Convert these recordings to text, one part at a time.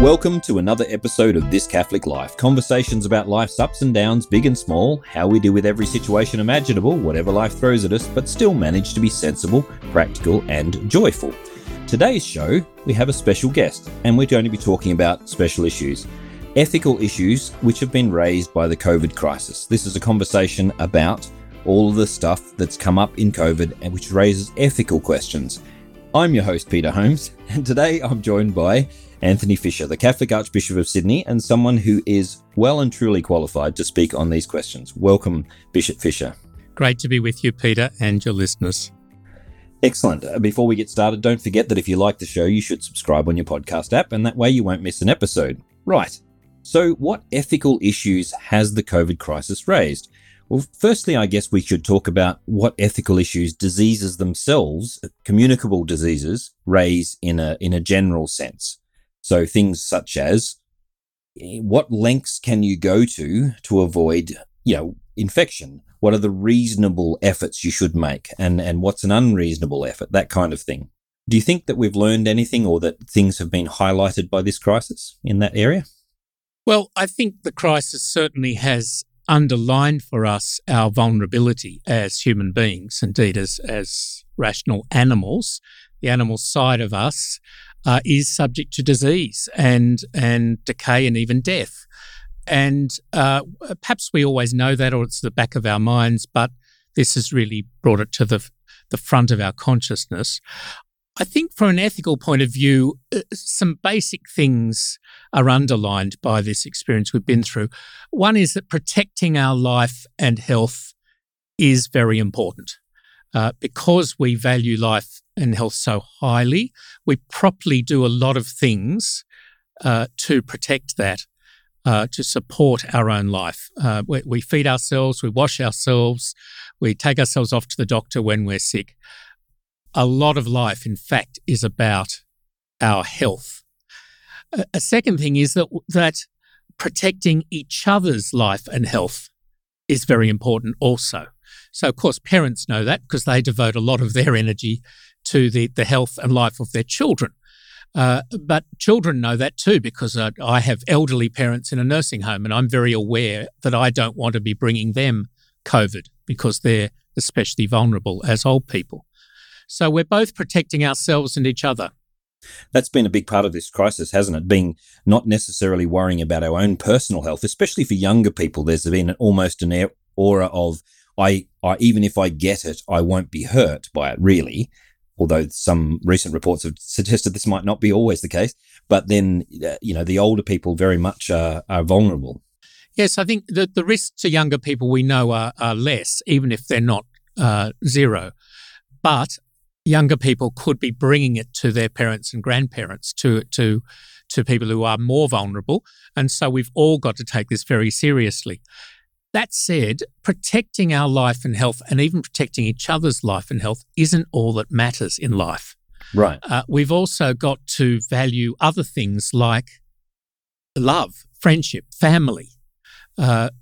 Welcome to another episode of This Catholic Life, conversations about life's ups and downs, big and small, how we deal with every situation imaginable, whatever life throws at us, but still manage to be sensible, practical and joyful. Today's show, we have a special guest, and we're going to be talking about special issues, ethical issues which have been raised by the COVID crisis. This is a conversation about all of the stuff that's come up in COVID and which raises ethical questions. I'm your host, Peter Holmes, and today I'm joined by Anthony Fisher, the Catholic Archbishop of Sydney, and someone who is well and truly qualified to speak on these questions. Welcome, Bishop Fisher. Great to be with you, Peter, and your listeners. Excellent. Before we get started, don't forget that if you like the show, you should subscribe on your podcast app, and that way you won't miss an episode. Right. So what ethical issues has the COVID crisis raised? Well, firstly, I guess we should talk about what ethical issues diseases themselves, communicable diseases, raise in a general sense. So things such as what lengths can you go to avoid, infection? What are the reasonable efforts you should make? And what's an unreasonable effort? That kind of thing. Do you think that we've learned anything or that things have been highlighted by this crisis in that area? Well, I think the crisis certainly has underlined for us our vulnerability as human beings, indeed as rational animals. The animal side of us is subject to disease and decay and even death. And perhaps we always know that, or it's the back of our minds, but this has really brought it to the front of our consciousness. I think from an ethical point of view, some basic things are underlined by this experience we've been through. One is that protecting our life and health is very important. Because we value life and health so highly, we properly do a lot of things to protect that, to support our own life. We feed ourselves, we wash ourselves, we take ourselves off to the doctor when we're sick. A lot of life, in fact, is about our health. A second thing is that protecting each other's life and health is very important also. So, of course, parents know that because they devote a lot of their energy to the health and life of their children. But children know that too, because I have elderly parents in a nursing home, and I'm very aware that I don't want to be bringing them COVID because they're especially vulnerable as old people. So we're both protecting ourselves and each other. That's been a big part of this crisis, hasn't it? Being not necessarily worrying about our own personal health, especially for younger people. There's been almost an aura of, I even if I get it, I won't be hurt by it, really. Although some recent reports have suggested this might not be always the case. But then, the older people very much are vulnerable. Yes, I think that the risks to younger people we know are less, even if they're not zero. But younger people could be bringing it to their parents and grandparents, to people who are more vulnerable. And so we've all got to take this very seriously. That said, protecting our life and health and even protecting each other's life and health isn't all that matters in life. Right. We've also got to value other things like love, friendship, family,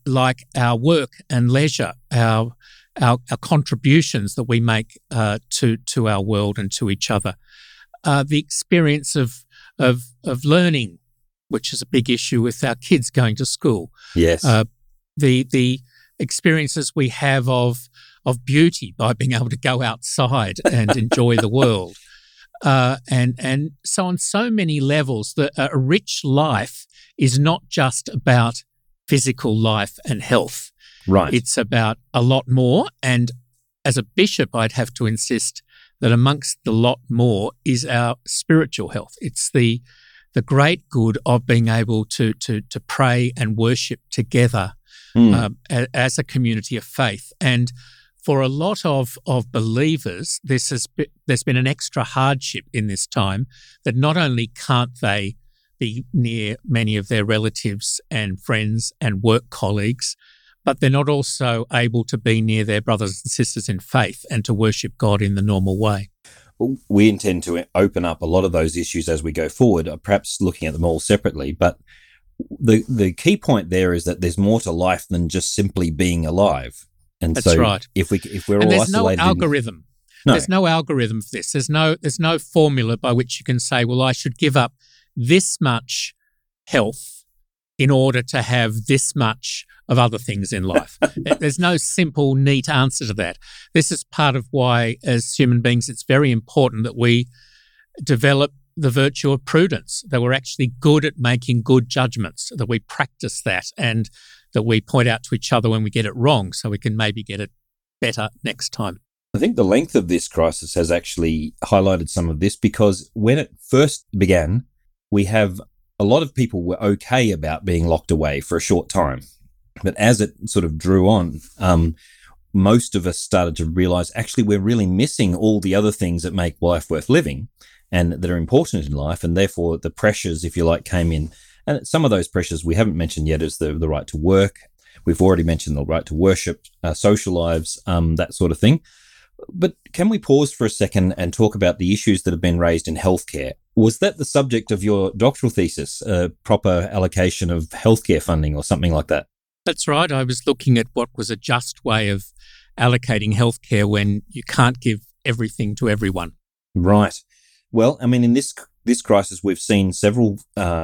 like our work and leisure, our contributions that we make to our world and to each other. The experience of learning, which is a big issue with our kids going to school. Yes. The experiences we have of beauty by being able to go outside and enjoy the world. And so on so many levels, a rich life is not just about physical life and health. Right. It's about a lot more, and as a bishop, I'd have to insist that amongst the lot more is our spiritual health. It's the great good of being able to pray and worship together as a community of faith. And for a lot of believers, there's been an extra hardship in this time that not only can't they be near many of their relatives and friends and work colleagues, but they're not also able to be near their brothers and sisters in faith and to worship God in the normal way. We intend to open up a lot of those issues as we go forward, perhaps looking at them all separately. But the key point there is that there's more to life than just simply being alive. And that's so right. If we're all isolated, there's no algorithm. No. There's no algorithm for this. There's no formula by which you can say, well, I should give up this much health in order to have this much of other things in life. There's no simple, neat answer to that. This is part of why, as human beings, it's very important that we develop the virtue of prudence, that we're actually good at making good judgments, that we practice that, and that we point out to each other when we get it wrong so we can maybe get it better next time. I think the length of this crisis has actually highlighted some of this, because when it first began, we have a lot of people were okay about being locked away for a short time. But as it sort of drew on, most of us started to realize actually we're really missing all the other things that make life worth living and that are important in life. And therefore, the pressures, if you like, came in. And some of those pressures we haven't mentioned yet is the right to work. We've already mentioned the right to worship, social lives, that sort of thing. But can we pause for a second and talk about the issues that have been raised in healthcare? Was that the subject of your doctoral thesis, a proper allocation of healthcare funding or something like that? That's right. I was looking at what was a just way of allocating healthcare when you can't give everything to everyone. Right. Well, I mean, in this crisis, we've seen several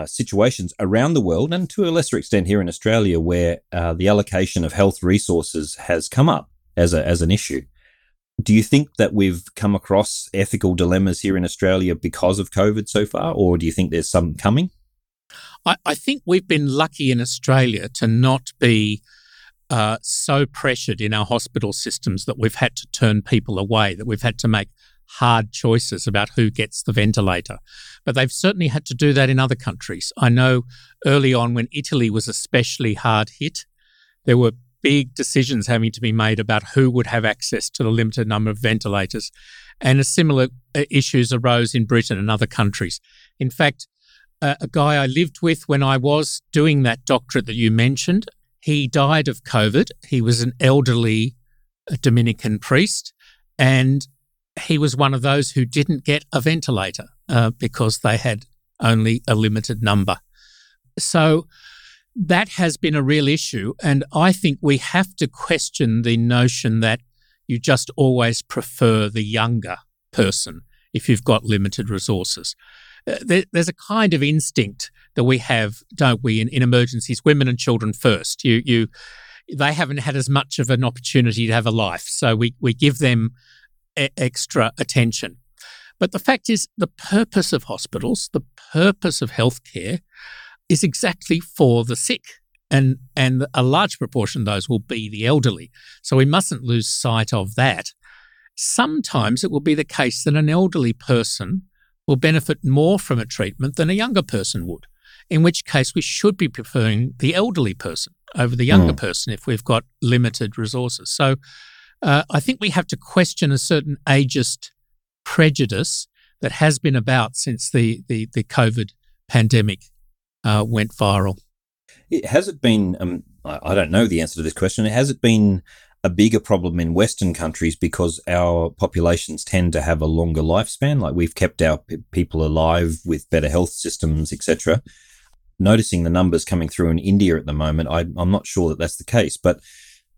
situations around the world and to a lesser extent here in Australia where the allocation of health resources has come up as an issue. Do you think that we've come across ethical dilemmas here in Australia because of COVID so far, or do you think there's some coming? I think we've been lucky in Australia to not be so pressured in our hospital systems that we've had to turn people away, that we've had to make hard choices about who gets the ventilator. But they've certainly had to do that in other countries. I know early on when Italy was especially hard hit, there were big decisions having to be made about who would have access to the limited number of ventilators. And a similar issues arose in Britain and other countries. In fact, a guy I lived with when I was doing that doctorate that you mentioned, he died of COVID. He was an elderly Dominican priest, and he was one of those who didn't get a ventilator because they had only a limited number. So that has been a real issue, and I think we have to question the notion that you just always prefer the younger person if you've got limited resources. There's a kind of instinct that we have, don't we, in emergencies, women and children first. They haven't had as much of an opportunity to have a life, so we give them extra attention. But the fact is, the purpose of hospitals, the purpose of healthcare is exactly for the sick, and a large proportion of those will be the elderly. So we mustn't lose sight of that. Sometimes it will be the case that an elderly person will benefit more from a treatment than a younger person would, in which case we should be preferring the elderly person over the younger person if we've got limited resources. So I think we have to question a certain ageist prejudice that has been about since the COVID pandemic went viral. Has it been, I don't know the answer to this question, has it been a bigger problem in Western countries because our populations tend to have a longer lifespan? Like we've kept our people alive with better health systems, etc. Noticing the numbers coming through in India at the moment, I'm not sure that that's the case, but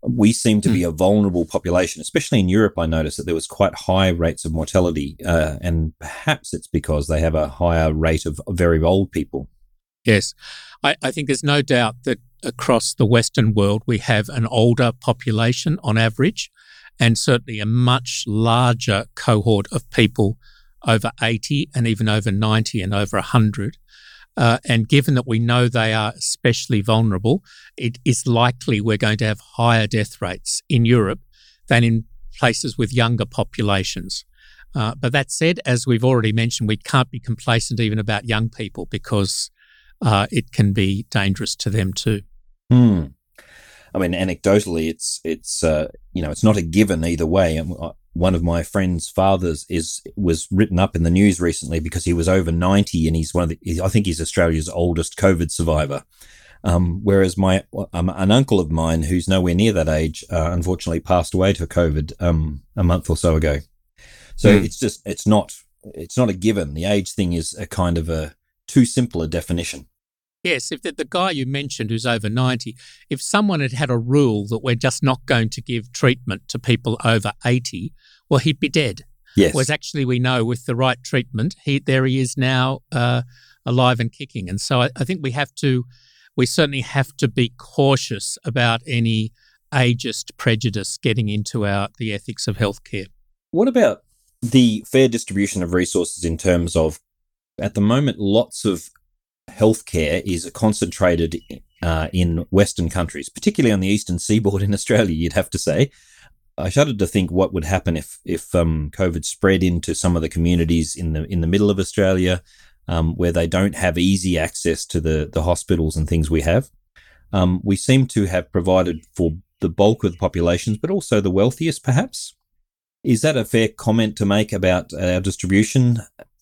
we seem to be a vulnerable population, especially in Europe. I noticed that there was quite high rates of mortality, and perhaps it's because they have a higher rate of very old people. Yes, I think there's no doubt that across the Western world, we have an older population on average, and certainly a much larger cohort of people over 80 and even over 90 and over 100. And given that we know they are especially vulnerable, it is likely we're going to have higher death rates in Europe than in places with younger populations. But that said, as we've already mentioned, we can't be complacent even about young people because it can be dangerous to them too. I mean, anecdotally, it's you know, it's not a given either way. One of my friend's fathers was written up in the news recently because he was over 90, and he's one of the, I think he's Australia's oldest COVID survivor. Whereas an uncle of mine who's nowhere near that age unfortunately passed away to COVID a month or so ago. So it's not a given. The age thing is a kind of a too simple a definition. Yes, if the guy you mentioned who's over 90, if someone had a rule that we're just not going to give treatment to people over 80, well, he'd be dead. Yes. Whereas actually we know with the right treatment, there he is now alive and kicking. And so I think we certainly have to be cautious about any ageist prejudice getting into the ethics of healthcare. What about the fair distribution of resources in terms of, at the moment, lots of healthcare is concentrated in Western countries, particularly on the eastern seaboard in Australia, you'd have to say. I shudder to think what would happen if COVID spread into some of the communities in the middle of Australia, where they don't have easy access to the hospitals and things we have. We seem to have provided for the bulk of the populations, but also the wealthiest, perhaps. Is that a fair comment to make about our distribution,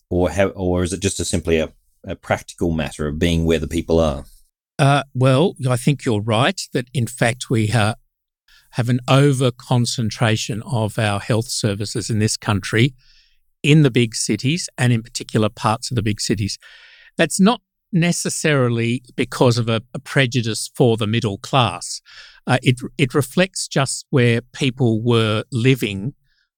or is it just simply a practical matter of being where the people are? Well, I think you're right that, in fact, we have an over-concentration of our health services in this country in the big cities and in particular parts of the big cities. That's not necessarily because of a prejudice for the middle class. It reflects just where people were living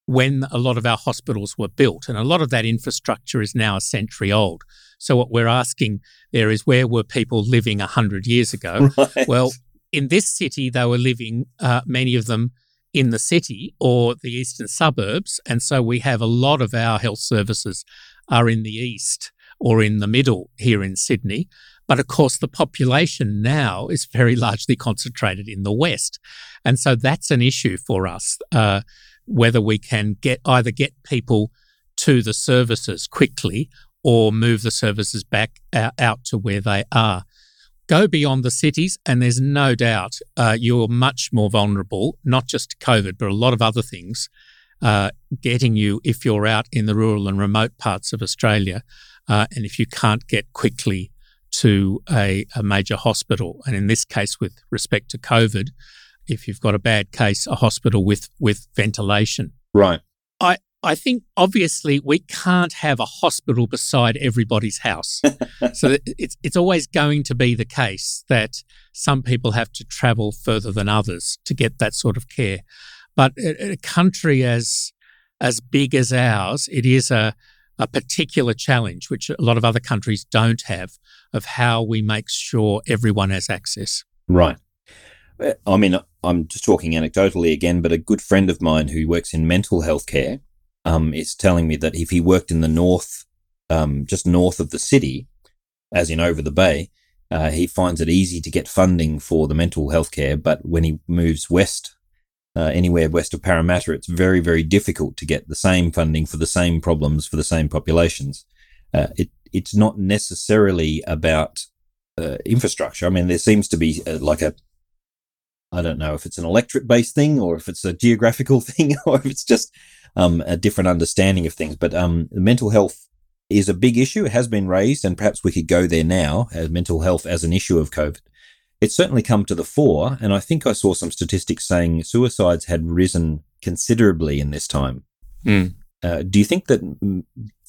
when a lot of our hospitals were built. And a lot of that infrastructure is now a century old. So what we're asking there is, where were people living 100 years ago? Right. Well, in this city, they were living, many of them, in the city or the eastern suburbs. And so we have a lot of our health services are in the east or in the middle here in Sydney. But of course, the population now is very largely concentrated in the west. And so that's an issue for us, whether we can either get people to the services quickly or move the services back out to where they are. Go beyond the cities, and there's no doubt you're much more vulnerable, not just to COVID, but a lot of other things getting you if you're out in the rural and remote parts of Australia, and if you can't get quickly to a major hospital. And in this case, with respect to COVID, if you've got a bad case, a hospital with ventilation. Right. I think, obviously, we can't have a hospital beside everybody's house. So it's always going to be the case that some people have to travel further than others to get that sort of care. But a country as big as ours, it is a particular challenge, which a lot of other countries don't have, of how we make sure everyone has access. Right. I mean, I'm just talking anecdotally again, but a good friend of mine who works in mental health care is telling me that if he worked in the north, just north of the city, as in over the bay, he finds it easy to get funding for the mental health care. But when he moves west, anywhere west of Parramatta, it's very, very difficult to get the same funding for the same problems for the same populations. It's not necessarily about infrastructure. I mean, there seems to be I don't know if it's an electorate-based thing or if it's a geographical thing or if it's just a different understanding of things. But mental health is a big issue. It has been raised, and perhaps we could go there now, as mental health as an issue of COVID. It's certainly come to the fore, and I think I saw some statistics saying suicides had risen considerably in this time. Mm. Do you think that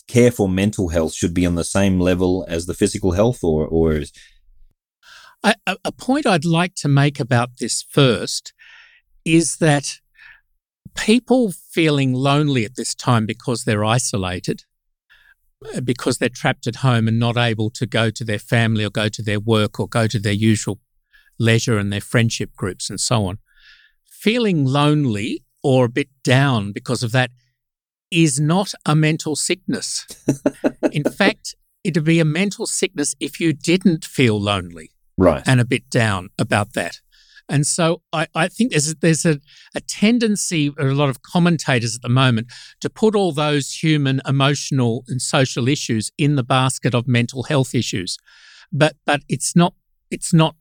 care for mental health should be on the same level as the physical health, or is... A point I'd like to make about this first is that people feeling lonely at this time because they're isolated, because they're trapped at home and not able to go to their family or go to their work or go to their usual leisure and their friendship groups and so on. Feeling lonely or a bit down because of that is not a mental sickness. In fact, it'd be a mental sickness if you didn't feel lonely. Right. And a bit down about that. And so I think there's a tendency, or a lot of commentators at the moment, to put all those human, emotional and social issues in the basket of mental health issues. But it's not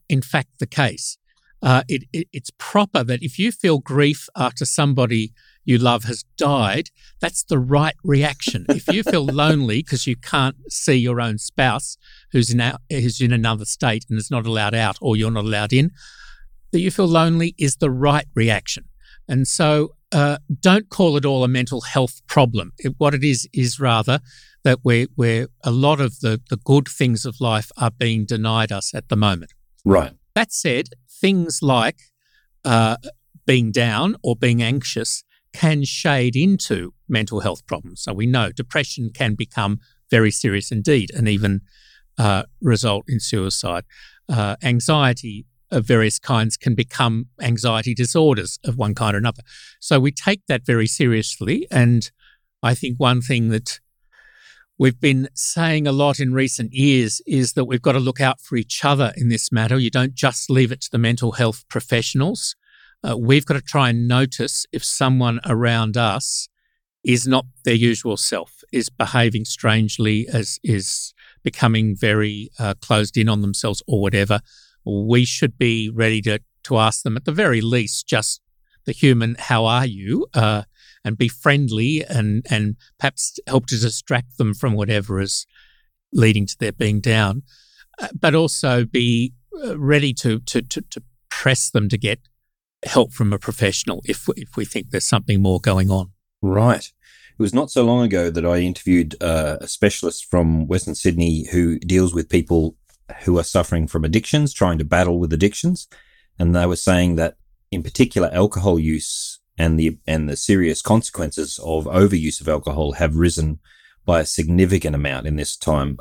in fact the case. It's proper that if you feel grief after somebody you love has died, that's the right reaction. If you feel lonely because you can't see your own spouse who's in another state and is not allowed out or you're not allowed in, that you feel lonely is the right reaction. And so don't call it all a mental health problem. What it is rather that we're a lot of the good things of life are being denied us at the moment. Right. That said, things like being down or being anxious can shade into mental health problems. So we know depression can become very serious indeed, and even result in suicide. Anxiety of various kinds can become anxiety disorders of one kind or another. So we take that very seriously. And I think one thing that we've been saying a lot in recent years is that we've got to look out for each other in this matter. You don't just leave it to the mental health professionals. We've got to try and notice if someone around us is not their usual self, is behaving strangely, is becoming very closed in on themselves or whatever. We should be ready to ask them at the very least just the human, how are you? And be friendly and perhaps help to distract them from whatever is leading to their being down. But also be ready to press them to get help from a professional if we think there's something more going on. Right. It was not so long ago that I interviewed a specialist from Western Sydney who deals with people who are suffering from addictions, trying to battle with addictions. And they were saying that in particular alcohol use and the serious consequences of overuse of alcohol have risen by a significant amount in this time,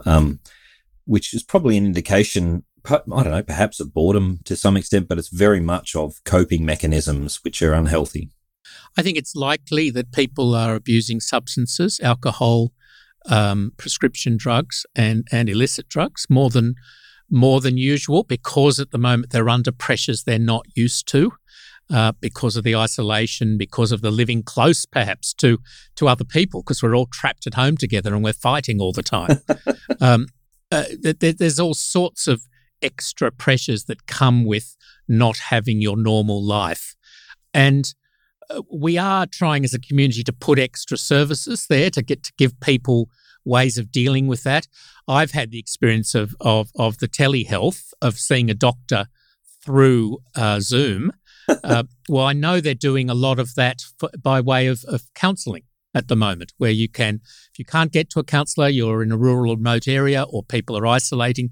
which is probably an indication, I don't know, perhaps of boredom to some extent, but it's very much of coping mechanisms which are unhealthy. I think it's likely that people are abusing substances, alcohol, prescription drugs and illicit drugs more than usual because at the moment they're under pressures they're not used to because of the isolation, because of the living close perhaps to other people because we're all trapped at home together and we're fighting all the time. There's all sorts of extra pressures that come with not having your normal life. And we are trying as a community to put extra services there to give people ways of dealing with that. I've had the experience of the telehealth, of seeing a doctor through Zoom. Well, I know they're doing a lot of that by way of counselling at the moment, where you can, if you can't get to a counsellor, you're in a rural remote area or people are isolating,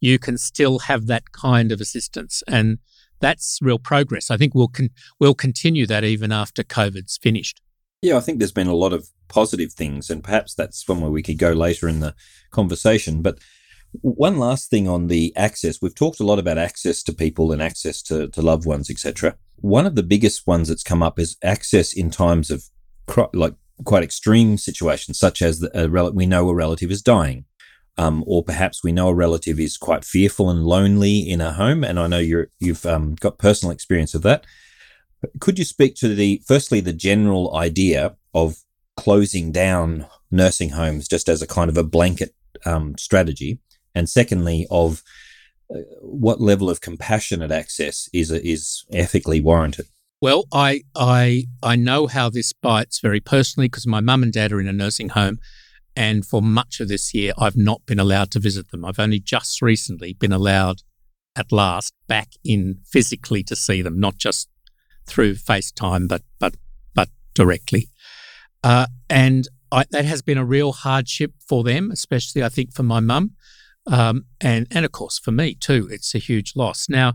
you can still have that kind of assistance. And that's real progress. I think we'll continue that even after COVID's finished. Yeah, I think there's been a lot of positive things, and perhaps that's one where we could go later in the conversation. But one last thing on the access. We've talked a lot about access to people and access to loved ones, etc. One of the biggest ones that's come up is access in times of quite extreme situations, such as we know a relative is dying. Or perhaps we know a relative is quite fearful and lonely in a home, and I know you've got personal experience of that. Could you speak to firstly the general idea of closing down nursing homes just as a kind of a blanket strategy, and secondly of what level of compassionate access is ethically warranted? Well, I know how this bites very personally because my mum and dad are in a nursing home. And for much of this year, I've not been allowed to visit them. I've only just recently been allowed, at last, back in physically to see them, not just through FaceTime, but directly. That has been a real hardship for them, especially I think for my mum, and of course for me too. It's a huge loss. Now,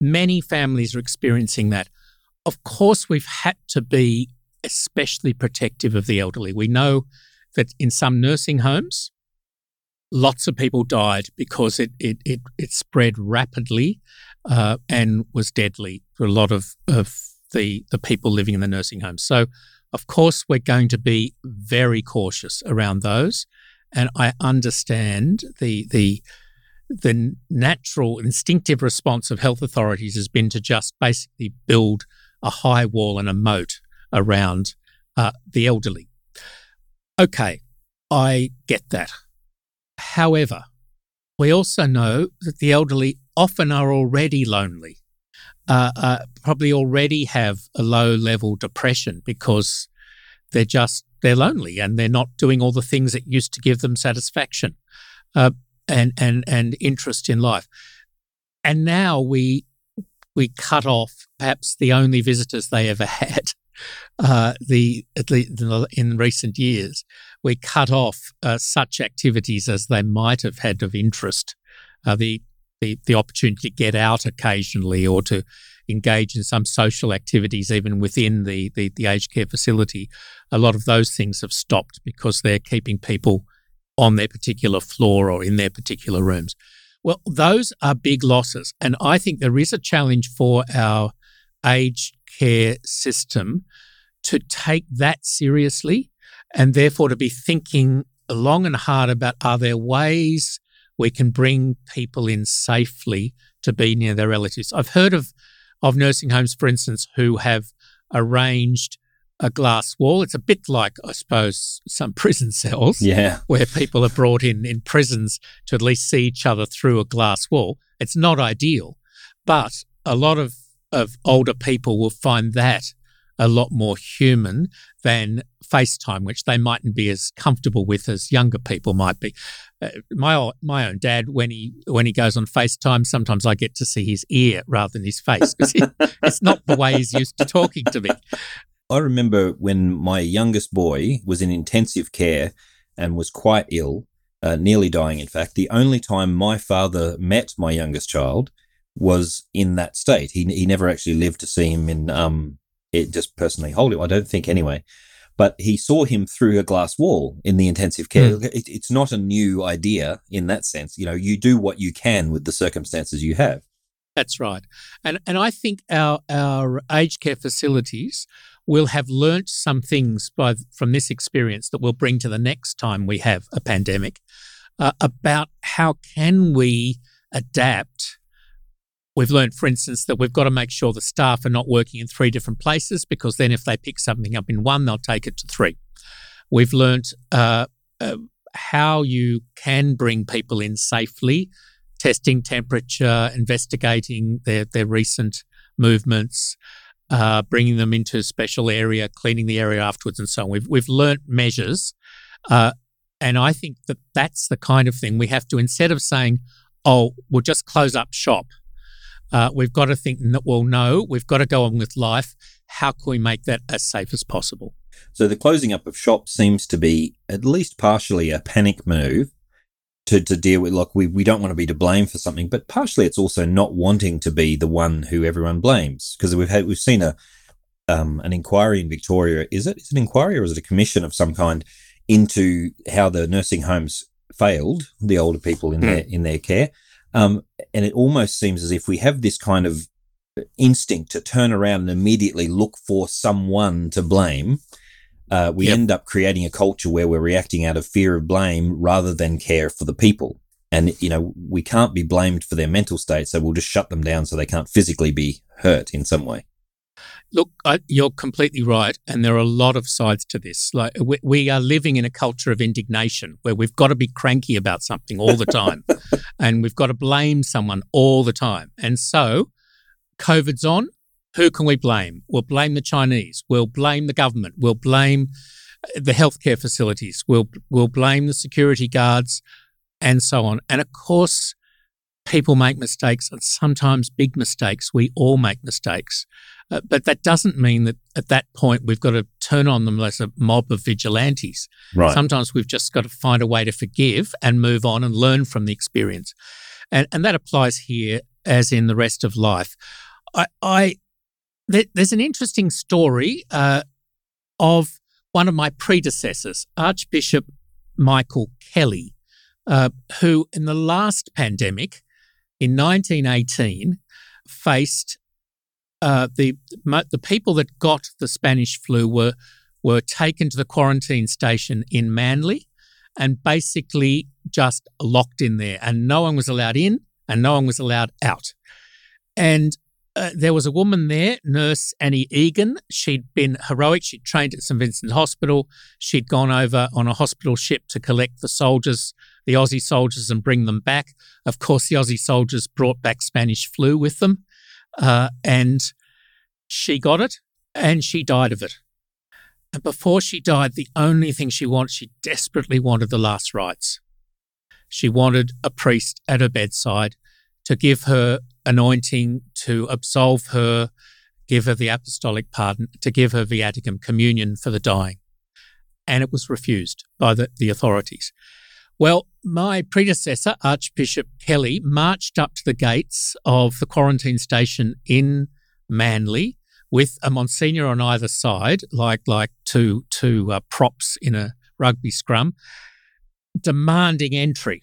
many families are experiencing that. Of course, we've had to be especially protective of the elderly. We know that in some nursing homes, lots of people died because it spread rapidly and was deadly for a lot of the people living in the nursing homes. So, of course, we're going to be very cautious around those. And I understand the natural instinctive response of health authorities has been to just basically build a high wall and a moat around the elderly. Okay, I get that. However, we also know that the elderly often are already lonely, probably already have a low-level depression because they're lonely and they're not doing all the things that used to give them satisfaction and interest in life. And now we cut off perhaps the only visitors they ever had. In recent years, we cut off such activities as they might have had of interest, the opportunity to get out occasionally or to engage in some social activities even within the aged care facility. A lot of those things have stopped because they're keeping people on their particular floor or in their particular rooms. Well, those are big losses. And I think there is a challenge for our aged care system to take that seriously and therefore to be thinking long and hard about, are there ways we can bring people in safely to be near their relatives? I've heard of nursing homes, for instance, who have arranged a glass wall. It's a bit like, I suppose, some prison cells, where people are brought in prisons to at least see each other through a glass wall. It's not ideal, but a lot of older people will find that a lot more human than FaceTime, which they mightn't be as comfortable with as younger people might be. My own dad, when he goes on FaceTime, sometimes I get to see his ear rather than his face because it's not the way he's used to talking to me. I remember when my youngest boy was in intensive care and was quite ill, nearly dying, in fact. The only time my father met my youngest child was in that state. He never actually lived to see him in... It just personally hold him, I don't think anyway. But he saw him through a glass wall in the intensive care. It's not a new idea in that sense. You know, you do what you can with the circumstances you have. That's right. And I think our aged care facilities will have learnt some things from this experience that we'll bring to the next time we have a pandemic about how can we adapt. We've learned, for instance, that we've got to make sure the staff are not working in three different places because then if they pick something up in one, they'll take it to three. We've learned how you can bring people in safely, testing temperature, investigating their recent movements, bringing them into a special area, cleaning the area afterwards and so on. We've learned measures. And I think that that's the kind of thing we have to, instead of saying, oh, we'll just close up shop, we've got to think, well, no, we've got to go on with life. How can we make that as safe as possible? So the closing up of shops seems to be at least partially a panic move to deal with, look, we don't want to be to blame for something, but partially it's also not wanting to be the one who everyone blames, because we've seen an inquiry in Victoria. Is it an inquiry or is it a commission of some kind into how the nursing homes failed the older people in their care? And it almost seems as if we have this kind of instinct to turn around and immediately look for someone to blame. We end up creating a culture where we're reacting out of fear of blame rather than care for the people. And, you know, we can't be blamed for their mental state, so we'll just shut them down so they can't physically be hurt in some way. Look, you're completely right, and there are a lot of sides to this. Like we are living in a culture of indignation where we've got to be cranky about something all the time and we've got to blame someone all the time. And so COVID's on. Who can we blame? We'll blame the Chinese. We'll blame the government. We'll blame the healthcare facilities. We'll blame the security guards and so on. And, of course, people make mistakes and sometimes big mistakes. We all make mistakes. But that doesn't mean that at that point we've got to turn on them as a mob of vigilantes. Right. Sometimes we've just got to find a way to forgive and move on and learn from the experience. And that applies here as in the rest of life. There's an interesting story of one of my predecessors, Archbishop Michael Kelly, who in the last pandemic in 1918 faced... The people that got the Spanish flu were taken to the quarantine station in Manly and basically just locked in there, and no one was allowed in and no one was allowed out. And there was a woman there, Nurse Annie Egan. She'd been heroic. She'd trained at St. Vincent's Hospital. She'd gone over on a hospital ship to collect the soldiers, the Aussie soldiers, and bring them back. Of course, the Aussie soldiers brought back Spanish flu with them. And she got it and she died of it. And before she died, the only thing she desperately wanted the last rites. She wanted a priest at her bedside to give her anointing, to absolve her, give her the apostolic pardon, to give her viaticum, communion for the dying. And it was refused by the authorities. Well, my predecessor, Archbishop Kelly, marched up to the gates of the quarantine station in Manly with a Monsignor on either side, like two props in a rugby scrum, demanding entry.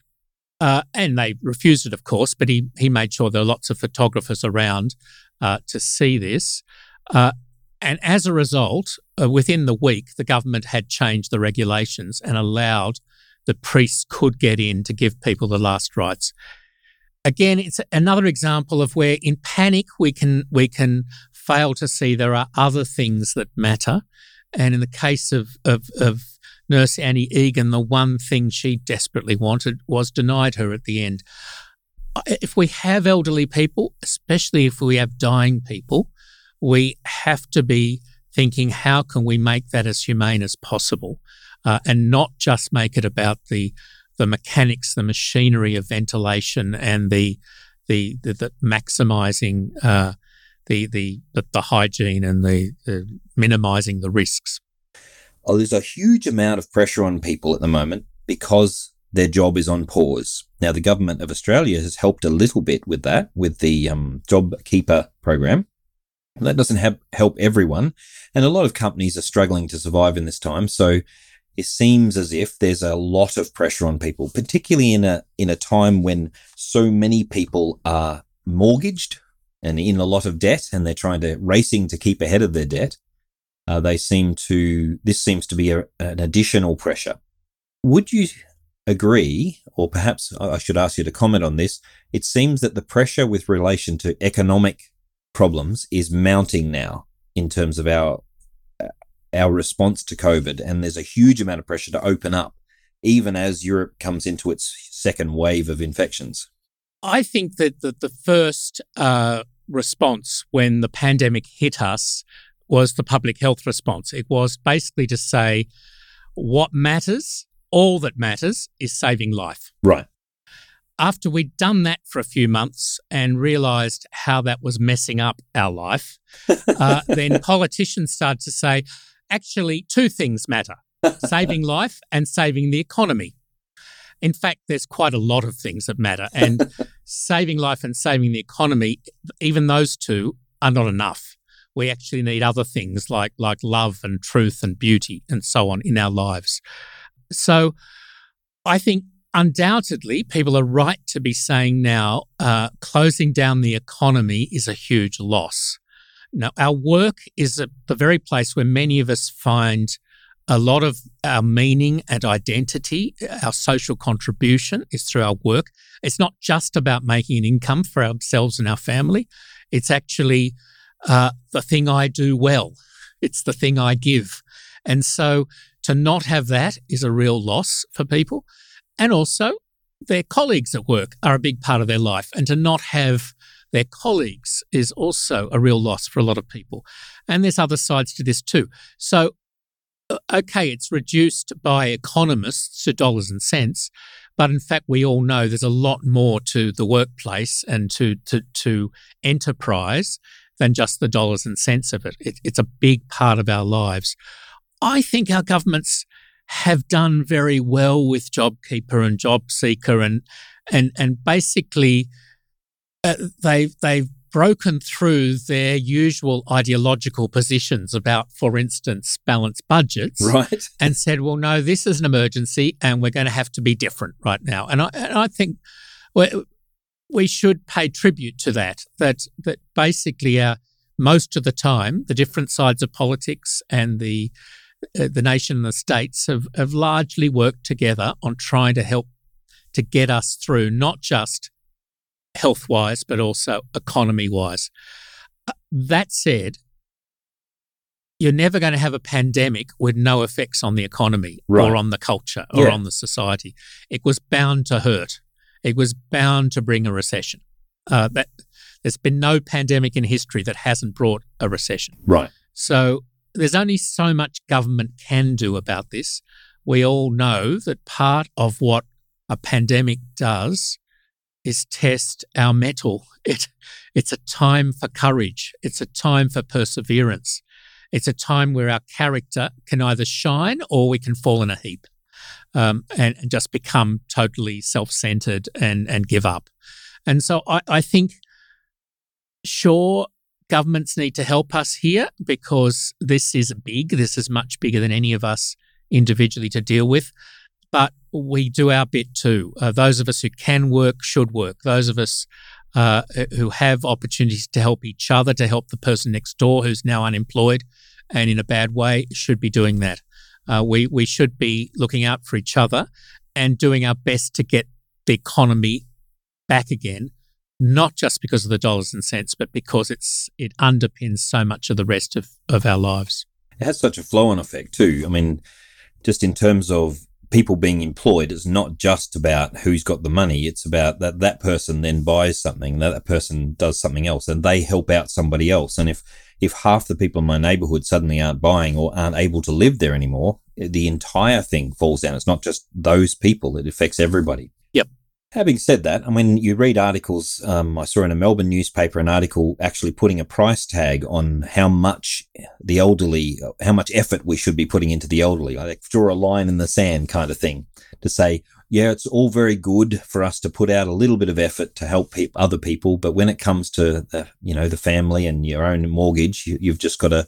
And they refused it, of course, but he made sure there were lots of photographers around to see this. And as a result, within the week, the government had changed the regulations and allowed the priests could get in to give people the last rites. Again, it's another example of where in panic we can fail to see there are other things that matter. And in the case of Nurse Annie Egan, the one thing she desperately wanted was denied her at the end. If we have elderly people, especially if we have dying people, we have to be thinking, how can we make that as humane as possible, and not just make it about the mechanics, the machinery of ventilation, and the maximising the hygiene and the minimising the risks. Oh, there's a huge amount of pressure on people at the moment because their job is on pause. Now, the government of Australia has helped a little bit with that, with the JobKeeper program. That doesn't help everyone, and a lot of companies are struggling to survive in this time. So it seems as if there's a lot of pressure on people, particularly in a time when so many people are mortgaged and in a lot of debt, and they're racing to keep ahead of their debt. This seems to be an additional pressure. Would you agree, or perhaps I should ask you to comment on this, it seems that the pressure with relation to economic problems is mounting now in terms of our response to COVID, and there's a huge amount of pressure to open up, even as Europe comes into its second wave of infections? I think that the first response when the pandemic hit us was the public health response. It was basically to say, what matters, all that matters, is saving life. Right. After we'd done that for a few months and realised how that was messing up our life, then politicians started to say, actually, two things matter, saving life and saving the economy. In fact, there's quite a lot of things that matter, and saving life and saving the economy, even those two are not enough. We actually need other things like love and truth and beauty and so on in our lives. So I think undoubtedly people are right to be saying now closing down the economy is a huge loss. Now, our work is the very place where many of us find a lot of our meaning and identity. Our social contribution is through our work. It's not just about making an income for ourselves and our family. It's actually the thing I do well. It's the thing I give. And so to not have that is a real loss for people. And also their colleagues at work are a big part of their life, and to not have their colleagues is also a real loss for a lot of people. And there's other sides to this too. So, okay, it's reduced by economists to dollars and cents, but in fact we all know there's a lot more to the workplace and to enterprise than just the dollars and cents of it. It's a big part of our lives. I think our governments have done very well with JobKeeper and JobSeeker, and basically they've broken through their usual ideological positions about, for instance, balanced budgets, right? And said, well, no, this is an emergency, and we're going to have to be different right now. And I think we should pay tribute to that basically most of the time the different sides of politics and the nation and the states have largely worked together on trying to help to get us through, not just health-wise, but also economy-wise. That said, you're never going to have a pandemic with no effects on the economy, right, or on the culture or on the society. It was bound to hurt. It was bound to bring a recession. There's been no pandemic in history that hasn't brought a recession. Right. So there's only so much government can do about this. We all know that part of what a pandemic does is test our mettle. It's a time for courage. It's a time for perseverance. It's a time where our character can either shine or we can fall in a heap and just become totally self-centered and give up. And so I think, sure, governments need to help us here because this is big. This is much bigger than any of us individually to deal with. but we do our bit too. Those of us who can work should work. Those of us who have opportunities to help each other, to help the person next door who's now unemployed and in a bad way, should be doing that. We should be looking out for each other and doing our best to get the economy back again, not just because of the dollars and cents, but because it underpins so much of the rest of our lives. It has such a flow-on effect too. I mean, just in terms of people being employed, it's not just about who's got the money. It's about that person then buys something, that person does something else, and they help out somebody else. And if half the people in my neighbourhood suddenly aren't buying or aren't able to live there anymore, the entire thing falls down. It's not just those people. It affects everybody. Yep. Having said that, I mean, you read articles, I saw in a Melbourne newspaper an article actually putting a price tag on how much effort we should be putting into the elderly, like draw a line in the sand kind of thing, to say, yeah, it's all very good for us to put out a little bit of effort to help other people, but when it comes to the family and your own mortgage, you've just got to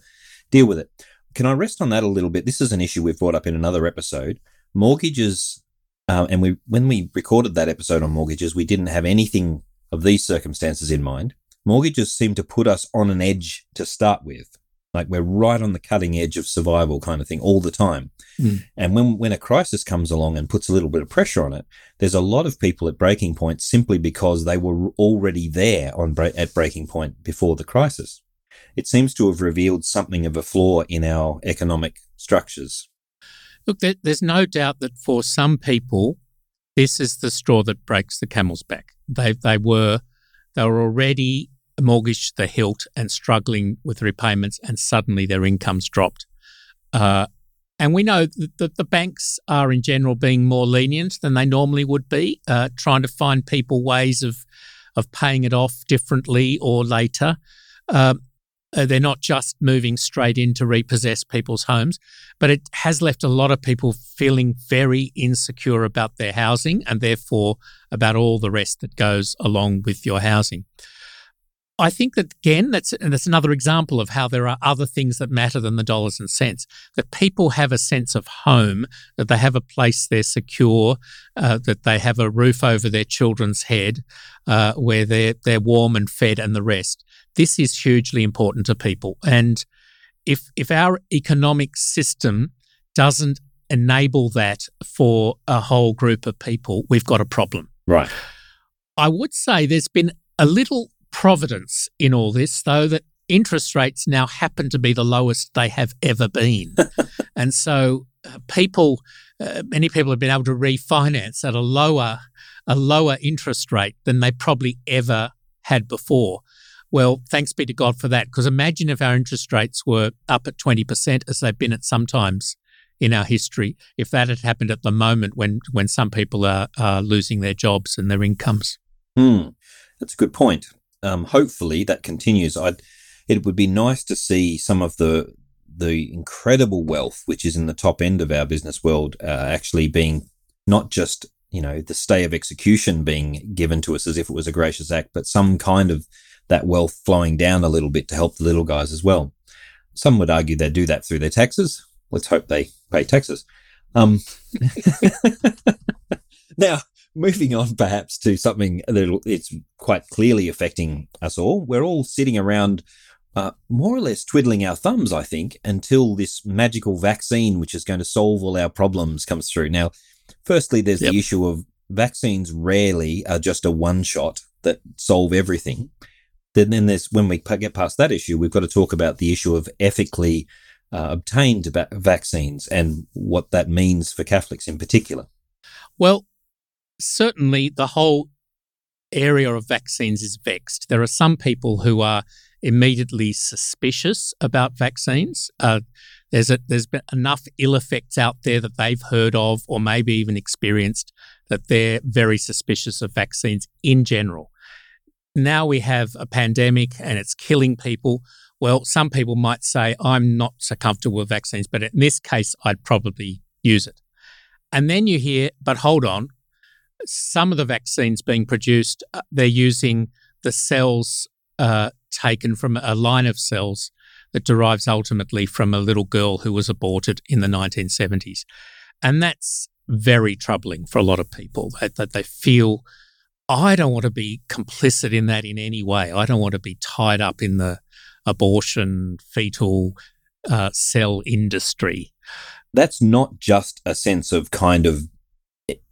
deal with it. Can I rest on that a little bit? This is an issue we've brought up in another episode. Mortgages. And when we recorded that episode on mortgages, we didn't have anything of these circumstances in mind. Mortgages seem to put us on an edge to start with. Like we're right on the cutting edge of survival kind of thing all the time. Mm. And when a crisis comes along and puts a little bit of pressure on it, there's a lot of people at breaking point simply because they were already there at breaking point before the crisis. It seems to have revealed something of a flaw in our economic structures. Look, there's no doubt that for some people, this is the straw that breaks the camel's back. They were already mortgaged to the hilt and struggling with repayments, and suddenly their incomes dropped. And we know that the banks are in general being more lenient than they normally would be, trying to find people ways of paying it off differently or later. They're not just moving straight in to repossess people's homes, but it has left a lot of people feeling very insecure about their housing and therefore about all the rest that goes along with your housing. I think that, again, that's another example of how there are other things that matter than the dollars and cents, that people have a sense of home, that they have a place they're secure, that they have a roof over their children's head, where they're warm and fed and the rest. This is hugely important to people. And if our economic system doesn't enable that for a whole group of people, we've got a problem. Right. I would say there's been a little providence in all this, though, that interest rates now happen to be the lowest they have ever been. And so many people have been able to refinance at a lower interest rate than they probably ever had before. Well, thanks be to God for that, because imagine if our interest rates were up at 20%, as they've been at sometimes in our history, if that had happened at the moment when some people are losing their jobs and their incomes. Mm. That's a good point. Hopefully that continues. It would be nice to see some of the incredible wealth, which is in the top end of our business world, actually being not just, the stay of execution being given to us as if it was a gracious act, but some kind of that wealth flowing down a little bit to help the little guys as well. Some would argue they do that through their taxes. Let's hope they pay taxes. Now, moving on perhaps to something it's quite clearly affecting us all. We're all sitting around more or less twiddling our thumbs, I think, until this magical vaccine, which is going to solve all our problems, comes through. Now, firstly, there's the issue of vaccines rarely are just a one-shot that solve everything. Then there's, when we get past that issue, we've got to talk about the issue of ethically obtained vaccines and what that means for Catholics in particular. Well, certainly the whole area of vaccines is vexed. There are some people who are immediately suspicious about vaccines. There's been enough ill effects out there that they've heard of or maybe even experienced that they're very suspicious of vaccines in general. Now we have a pandemic and it's killing people. Well, some people might say, I'm not so comfortable with vaccines, but in this case, I'd probably use it. And then you hear, but hold on, some of the vaccines being produced, they're using the cells taken from a line of cells that derives ultimately from a little girl who was aborted in the 1970s. And that's very troubling for a lot of people, that they feel, I don't want to be complicit in that in any way. I don't want to be tied up in the abortion, fetal cell industry. That's not just a sense of kind of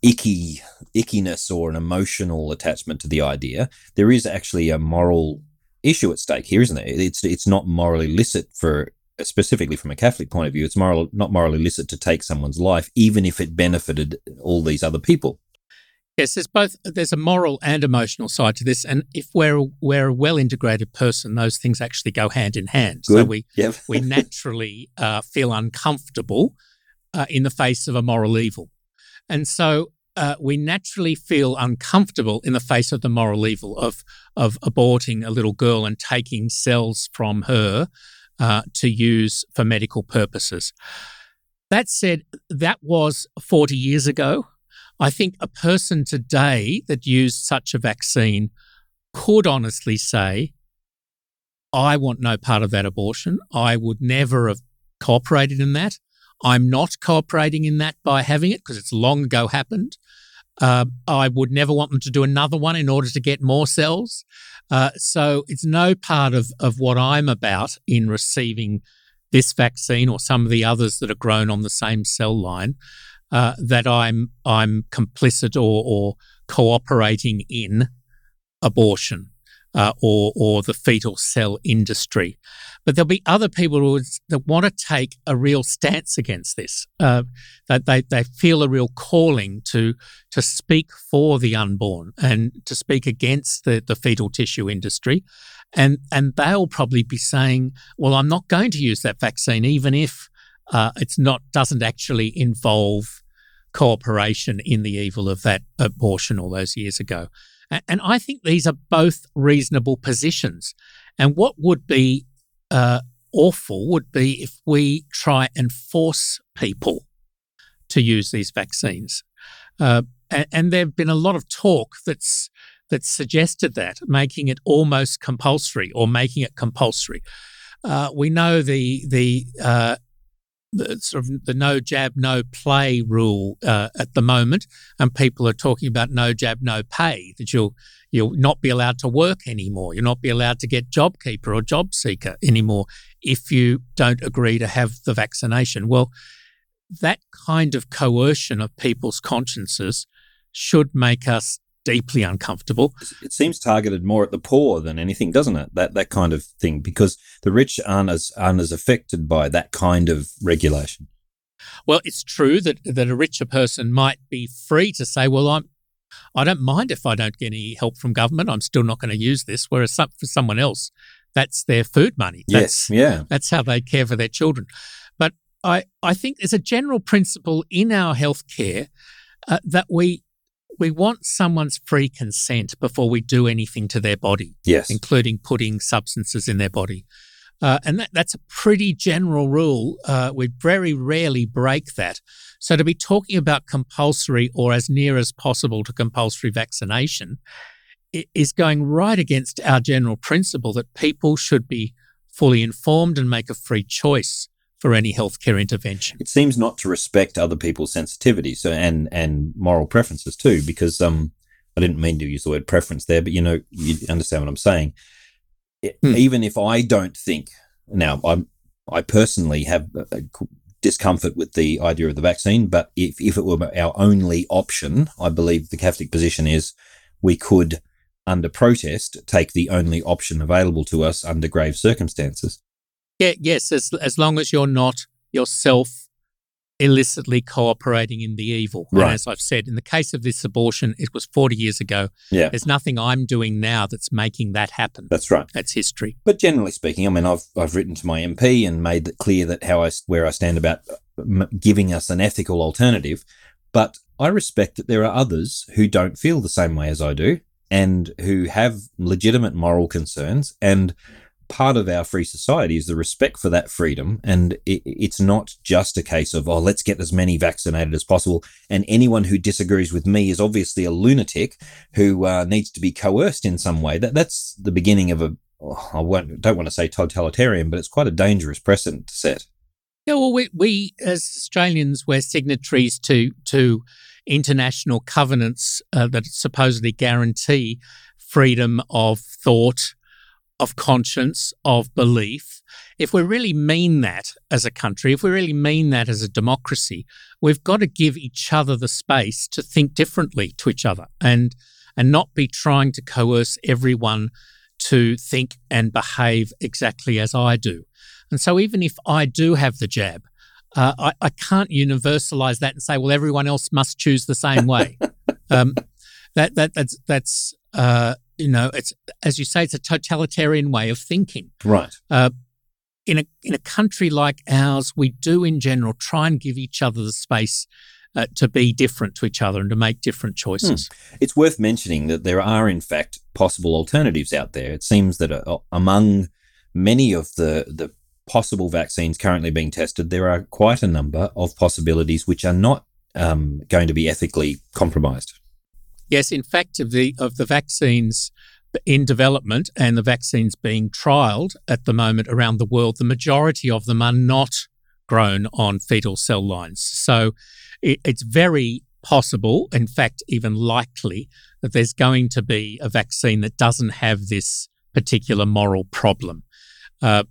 ickiness or an emotional attachment to the idea. There is actually a moral issue at stake here, isn't it? It's not morally licit for, specifically from a Catholic point of view, not morally licit to take someone's life, even if it benefited all these other people. Yes, there's a moral and emotional side to this, and if we're a well-integrated person, those things actually go hand in hand. Good. So we naturally feel uncomfortable in the face of a moral evil. And so we naturally feel uncomfortable in the face of the moral evil of aborting a little girl and taking cells from her to use for medical purposes. That said, that was 40 years ago. I think a person today that used such a vaccine could honestly say, I want no part of that abortion. I would never have cooperated in that. I'm not cooperating in that by having it because it's long ago happened. I would never want them to do another one in order to get more cells. So it's no part of what I'm about in receiving this vaccine or some of the others that are grown on the same cell line that I'm complicit or cooperating in abortion or the fetal cell industry. But there'll be other people that want to take a real stance against this, that they feel a real calling to speak for the unborn and to speak against the fetal tissue industry. And they'll probably be saying, well, I'm not going to use that vaccine, even if it doesn't actually involve cooperation in the evil of that abortion all those years ago. And I think these are both reasonable positions. And what would be awful would be if we try and force people to use these vaccines. And there have been a lot of talk that's suggested that, making it almost compulsory or making it compulsory. We know the no jab, no play rule at the moment, and people are talking about no jab, no pay, that you'll not be allowed to work anymore, you'll not be allowed to get JobKeeper or JobSeeker anymore if you don't agree to have the vaccination. Well, that kind of coercion of people's consciences should make us deeply uncomfortable. It seems targeted more at the poor than anything, doesn't it? That kind of thing, because the rich aren't as affected by that kind of regulation. Well, it's true that a richer person might be free to say, well, I don't mind if I don't get any help from government. I'm still not going to use this. Whereas for someone else, that's their food money. That's, yes, yeah. That's how they care for their children. But I think there's a general principle in our healthcare that we want someone's free consent before we do anything to their body, yes, including putting substances in their body. And that's a pretty general rule. We very rarely break that. So to be talking about compulsory or as near as possible to compulsory vaccination is going right against our general principle that people should be fully informed and make a free choice for any healthcare intervention. It seems not to respect other people's sensitivities and moral preferences too, because I didn't mean to use the word preference there, but you understand what I'm saying. Even if I don't think, now I personally have a discomfort with the idea of the vaccine, but if it were our only option, I believe the Catholic position is we could, under protest, take the only option available to us under grave circumstances. Yeah, yes, as long as you're not yourself illicitly cooperating in the evil. Right. And as I've said, in the case of this abortion, it was 40 years ago. Yeah. There's nothing I'm doing now that's making that happen. That's right. That's history. But generally speaking, I mean, I've written to my MP and made it clear that where I stand about giving us an ethical alternative. But I respect that there are others who don't feel the same way as I do and who have legitimate moral concerns, and part of our free society is the respect for that freedom, and it's not just a case of, oh, let's get as many vaccinated as possible, and anyone who disagrees with me is obviously a lunatic who needs to be coerced in some way. That's the beginning of a, I don't want to say totalitarian, but it's quite a dangerous precedent to set. Yeah, well, we as Australians, we're signatories to international covenants that supposedly guarantee freedom of thought, of conscience, of belief. If we really mean that as a country, if we really mean that as a democracy, we've got to give each other the space to think differently to each other and not be trying to coerce everyone to think and behave exactly as I do. And so even if I do have the jab, I can't universalize that and say, well, everyone else must choose the same way. That's you know, it's, as you say, it's a totalitarian way of thinking. Right. In a country like ours, we do in general try and give each other the space to be different to each other and to make different choices. It's worth mentioning that there are, in fact, possible alternatives out there. It seems that among many of the possible vaccines currently being tested, there are quite a number of possibilities which are not going to be ethically compromised. Yes, in fact, of the vaccines in development and the vaccines being trialled at the moment around the world, the majority of them are not grown on fetal cell lines. So it's very possible, in fact, even likely, that there's going to be a vaccine that doesn't have this particular moral problem. But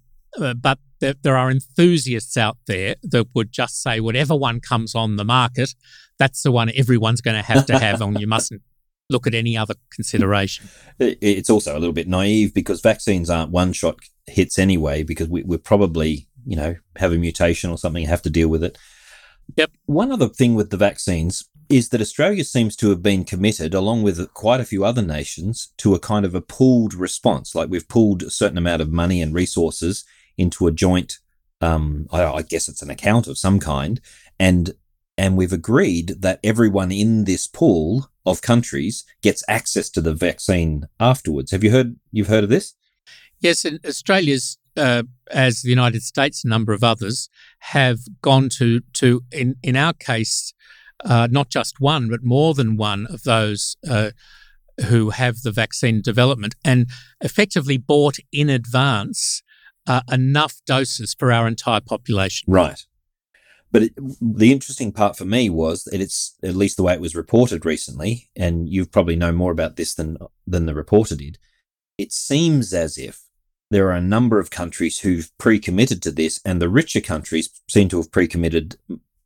there are enthusiasts out there that would just say whatever one comes on the market, that's the one everyone's going to have on. You mustn't look at any other consideration. It's also a little bit naive because vaccines aren't one-shot hits anyway because we're probably, you know, have a mutation or something, have to deal with it. Yep. One other thing with the vaccines is that Australia seems to have been committed, along with quite a few other nations, to a kind of a pooled response. Like we've pooled a certain amount of money and resources into a joint, I guess it's an account of some kind, and we've agreed that everyone in this pool of countries gets access to the vaccine afterwards. Have you heard? You've heard of this? Yes, and Australia's, as the United States, a number of others have gone to in our case, not just one but more than one of those who have the vaccine development and effectively bought in advance enough doses for our entire population. Right. But the interesting part for me was that it's, at least the way it was reported recently, and you've probably known more about this than the reporter did, it seems as if there are a number of countries who've pre-committed to this, and the richer countries seem to have pre-committed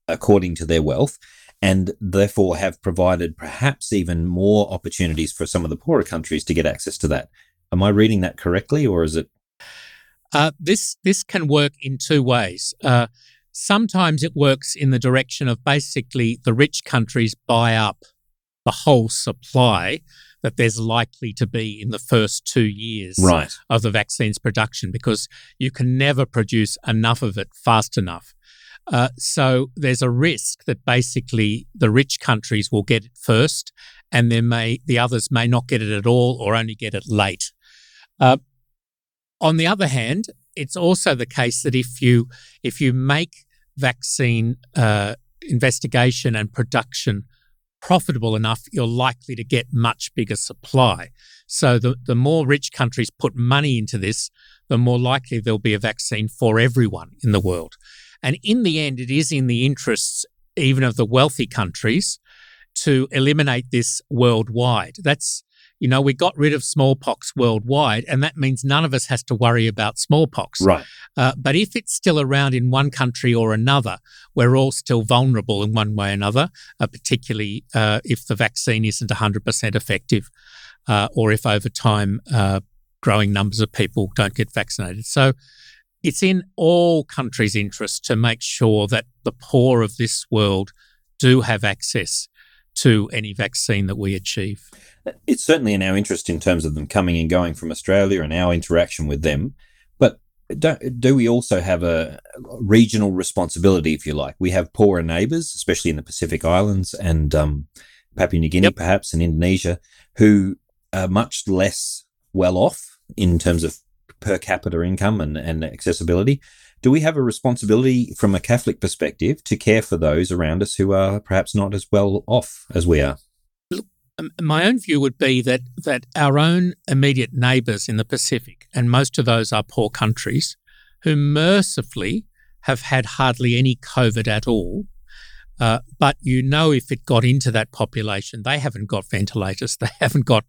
according to their wealth and therefore have provided perhaps even more opportunities for some of the poorer countries to get access to that. Am I reading that correctly, or is it? This can work in two ways. Sometimes it works in the direction of basically the rich countries buy up the whole supply that there's likely to be in the first 2 years right. of the vaccine's production because you can never produce enough of it fast enough. So there's a risk that basically the rich countries will get it first and the others may not get it at all or only get it late. On the other hand, it's also the case that if you make vaccine investigation and production profitable enough, you're likely to get much bigger supply. So the more rich countries put money into this, the more likely there'll be a vaccine for everyone in the world. And in the end, it is in the interests even of the wealthy countries to eliminate this worldwide. That's, you know, we got rid of smallpox worldwide, and that means none of us has to worry about smallpox. Right. But if it's still around in one country or another, we're all still vulnerable in one way or another, particularly if the vaccine isn't 100% effective or if over time growing numbers of people don't get vaccinated. So it's in all countries' interest to make sure that the poor of this world do have access to any vaccine that we achieve. It's certainly in our interest in terms of them coming and going from Australia and our interaction with them. But do we also have a regional responsibility, if you like? We have poorer neighbours, especially in the Pacific Islands and Papua New Guinea, yep. perhaps, and Indonesia, who are much less well off in terms of per capita income and accessibility. Do we have a responsibility from a Catholic perspective to care for those around us who are perhaps not as well off as we are? Look, my own view would be that our own immediate neighbours in the Pacific, and most of those are poor countries, who mercifully have had hardly any COVID at all. But you know, if it got into that population, they haven't got ventilators. They haven't got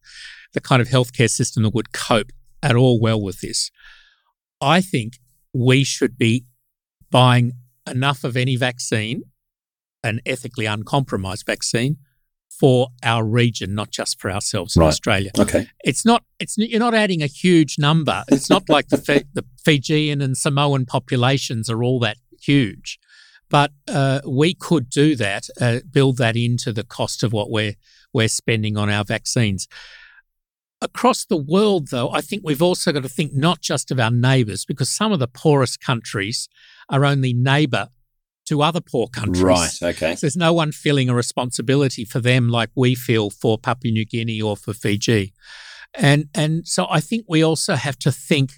the kind of healthcare system that would cope at all well with this. I think we should be buying enough of any vaccine, an ethically uncompromised vaccine, for our region, not just for ourselves in Australia. Okay. You're not adding a huge number. It's not like the Fijian and Samoan populations are all that huge. But we could do that, build that into the cost of what we're spending on our vaccines. Across the world, though, I think we've also got to think not just of our neighbours, because some of the poorest countries are only neighbour to other poor countries. Right, okay. So there's no one feeling a responsibility for them like we feel for Papua New Guinea or for Fiji. And so I think we also have to think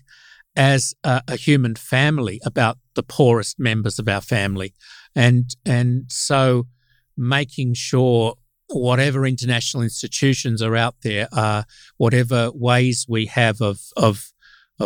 as a human family about the poorest members of our family. And so making sure whatever international institutions are out there, whatever ways we have of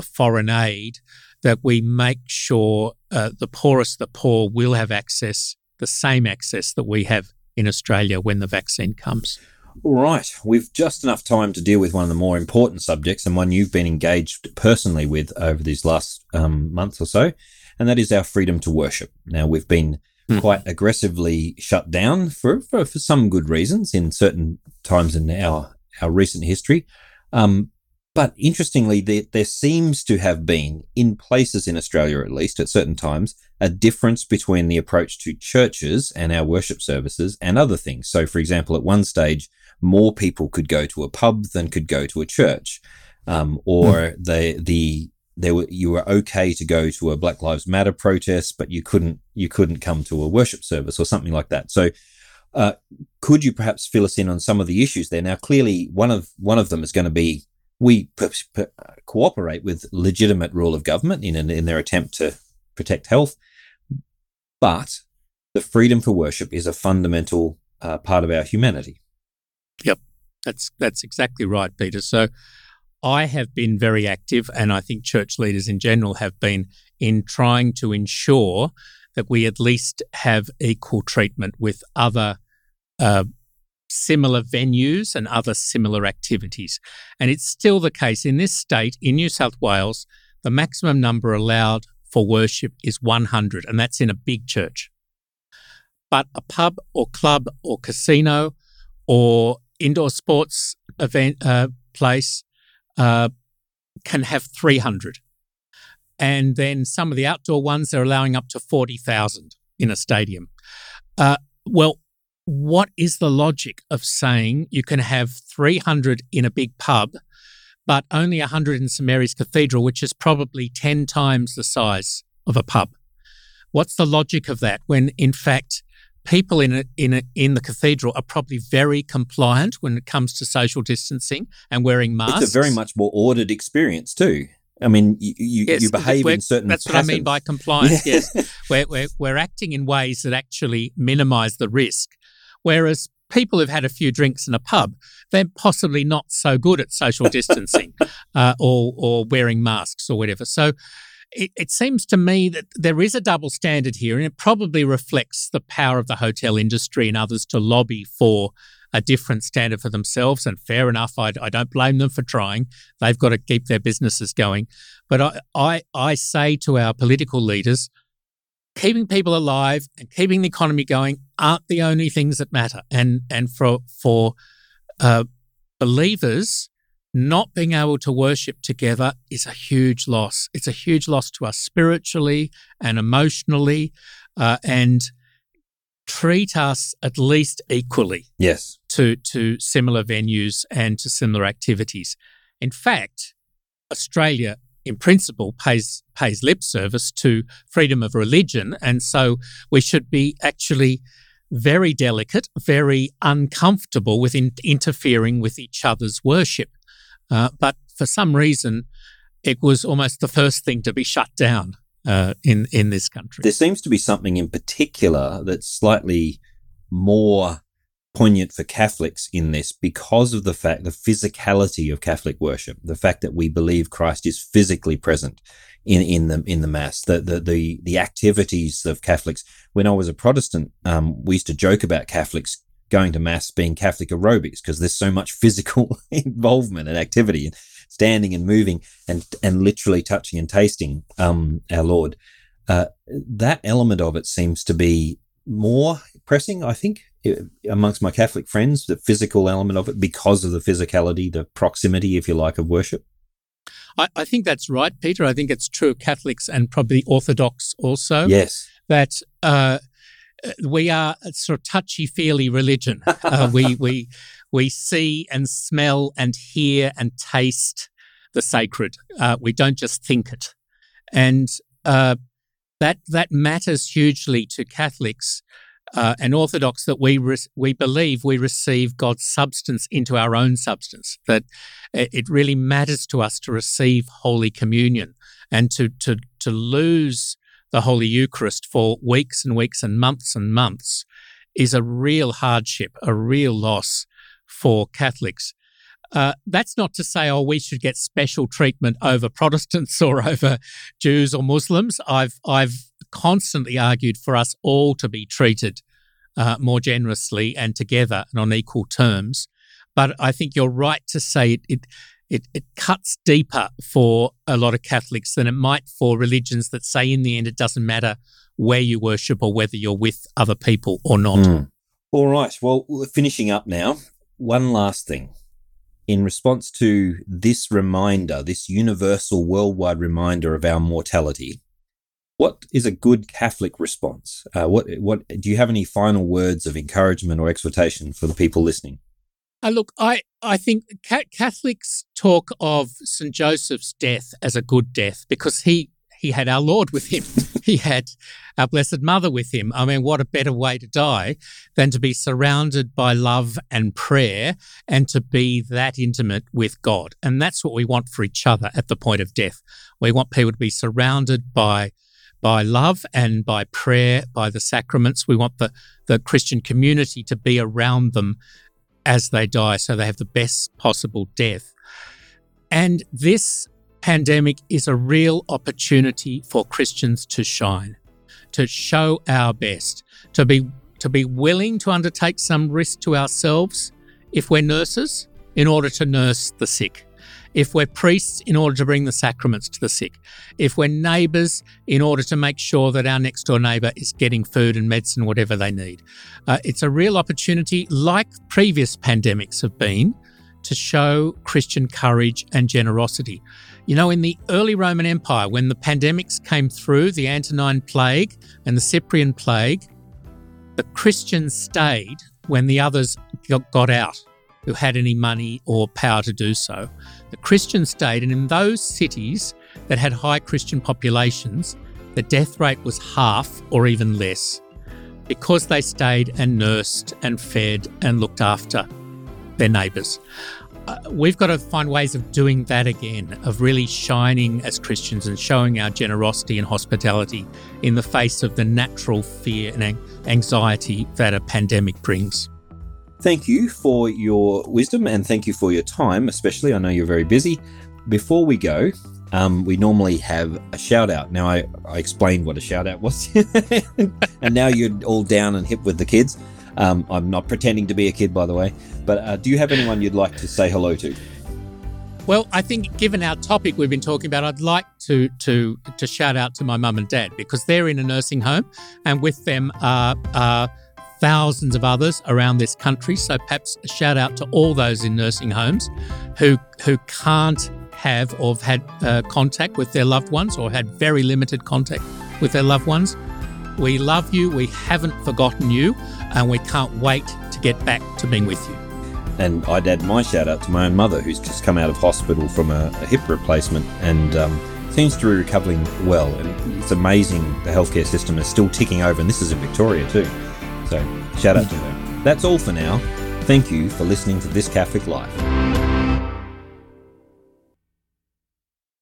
foreign aid, that we make sure the poorest of the poor will have access, the same access that we have in Australia when the vaccine comes. All right. We've just enough time to deal with one of the more important subjects and one you've been engaged personally with over these last month or so, and that is our freedom to worship. Now, we've been quite aggressively shut down for some good reasons in certain times in our recent history. But interestingly, there seems to have been, in places in Australia at least, at certain times, a difference between the approach to churches and our worship services and other things. So, for example, at one stage, more people could go to a pub than could go to a church, you were okay to go to a Black Lives Matter protest, but you couldn't come to a worship service or something like that. So, could you perhaps fill us in on some of the issues there? Now, clearly, one of them is going to be we cooperate with legitimate rule of government in their attempt to protect health, but the freedom for worship is a fundamental part of our humanity. Yep, that's exactly right, Peter. So I have been very active, and I think church leaders in general have been, in trying to ensure that we at least have equal treatment with other similar venues and other similar activities. And it's still the case in this state, in New South Wales, the maximum number allowed for worship is 100, and that's in a big church. But a pub or club or casino or indoor sports event place can have 300. And then some of the outdoor ones, they're allowing up to 40,000 in a stadium. Well, what is the logic of saying you can have 300 in a big pub, but only 100 in St. Mary's Cathedral, which is probably 10 times the size of a pub? What's the logic of that when, in fact, people in the cathedral are probably very compliant when it comes to social distancing and wearing masks? It's a very much more ordered experience too. I mean, you behave in certain patterns. That's what I mean by compliance, yes. We're acting in ways that actually minimise the risk, whereas people who've had a few drinks in a pub, they're possibly not so good at social distancing or wearing masks or whatever. So it seems to me that there is a double standard here, and it probably reflects the power of the hotel industry and others to lobby for a different standard for themselves. And fair enough, I don't blame them for trying. They've got to keep their businesses going. But I say to our political leaders, keeping people alive and keeping the economy going aren't the only things that matter. And for believers, not being able to worship together is a huge loss. It's a huge loss to us spiritually and emotionally, and treat us at least equally, yes, to similar venues and to similar activities. In fact, Australia, in principle, pays lip service to freedom of religion, and so we should be actually very delicate, very uncomfortable with interfering with each other's worship. But for some reason, it was almost the first thing to be shut down in this country. There seems to be something in particular that's slightly more poignant for Catholics in this because of the fact, the physicality of Catholic worship, the fact that we believe Christ is physically present in the Mass, the activities of Catholics. When I was a Protestant, we used to joke about Catholics going to Mass being Catholic aerobics because there's so much physical involvement and activity and standing and moving and literally touching and tasting our Lord. That element of it seems to be more pressing, I think, amongst my Catholic friends, the physical element of it because of the physicality, the proximity, if you like, of worship. I think that's right, Peter. I think it's true of Catholics and probably Orthodox also. Yes. That we are a sort of touchy-feely religion. We see and smell and hear and taste the sacred. We don't just think it. And that matters hugely to Catholics and Orthodox, that we believe we receive God's substance into our own substance, that it really matters to us to receive Holy Communion and to lose the Holy Eucharist for weeks and weeks and months is a real hardship, a real loss for Catholics. That's not to say, we should get special treatment over Protestants or over Jews or Muslims. I've constantly argued for us all to be treated more generously and together and on equal terms. But I think you're right to say it cuts deeper for a lot of Catholics than it might for religions that say in the end it doesn't matter where you worship or whether you're with other people or not. Mm. All right. Well, we're finishing up now. One last thing. In response to this reminder, this universal worldwide reminder of our mortality, what is a good Catholic response? What do you have any final words of encouragement or exhortation for the people listening? Look, I think Catholics talk of St. Joseph's death as a good death because he had our Lord with him. He had our Blessed Mother with him. I mean, what a better way to die than to be surrounded by love and prayer and to be that intimate with God. And that's what we want for each other at the point of death. We want people to be surrounded by love and by prayer, by the sacraments. We want the Christian community to be around them as they die, so they have the best possible death. And this pandemic is a real opportunity for Christians to shine, to show our best, to be willing to undertake some risk to ourselves if we're nurses in order to nurse the sick, if we're priests in order to bring the sacraments to the sick, if we're neighbours in order to make sure that our next door neighbour is getting food and medicine, whatever they need. It's a real opportunity, like previous pandemics have been, to show Christian courage and generosity. You know, in the early Roman Empire, when the pandemics came through, the Antonine Plague and the Cyprian Plague, the Christians stayed when the others got out, who had any money or power to do so. The Christians stayed, and in those cities that had high Christian populations, the death rate was half or even less because they stayed and nursed and fed and looked after their neighbours. We've got to find ways of doing that again, of really shining as Christians and showing our generosity and hospitality in the face of the natural fear and anxiety that a pandemic brings. Thank you for your wisdom and thank you for your time, especially. I know you're very busy. Before we go, we normally have a shout out. Now, I explained what a shout out was and now you're all down and hip with the kids. I'm not pretending to be a kid, by the way, but do you have anyone you'd like to say hello to? Well, I think given our topic we've been talking about, I'd like to shout out to my mum and dad because they're in a nursing home and with them are thousands of others around this country. So perhaps a shout out to all those in nursing homes who can't have or have had contact with their loved ones or had very limited contact with their loved ones. We love you, we haven't forgotten you, and we can't wait to get back to being with you. And I'd add my shout out to my own mother, who's just come out of hospital from a hip replacement and seems to be recovering well. And it's amazing the healthcare system is still ticking over, and this is in Victoria too. So shout out to her. That's all for now. Thank you for listening to This Catholic Life.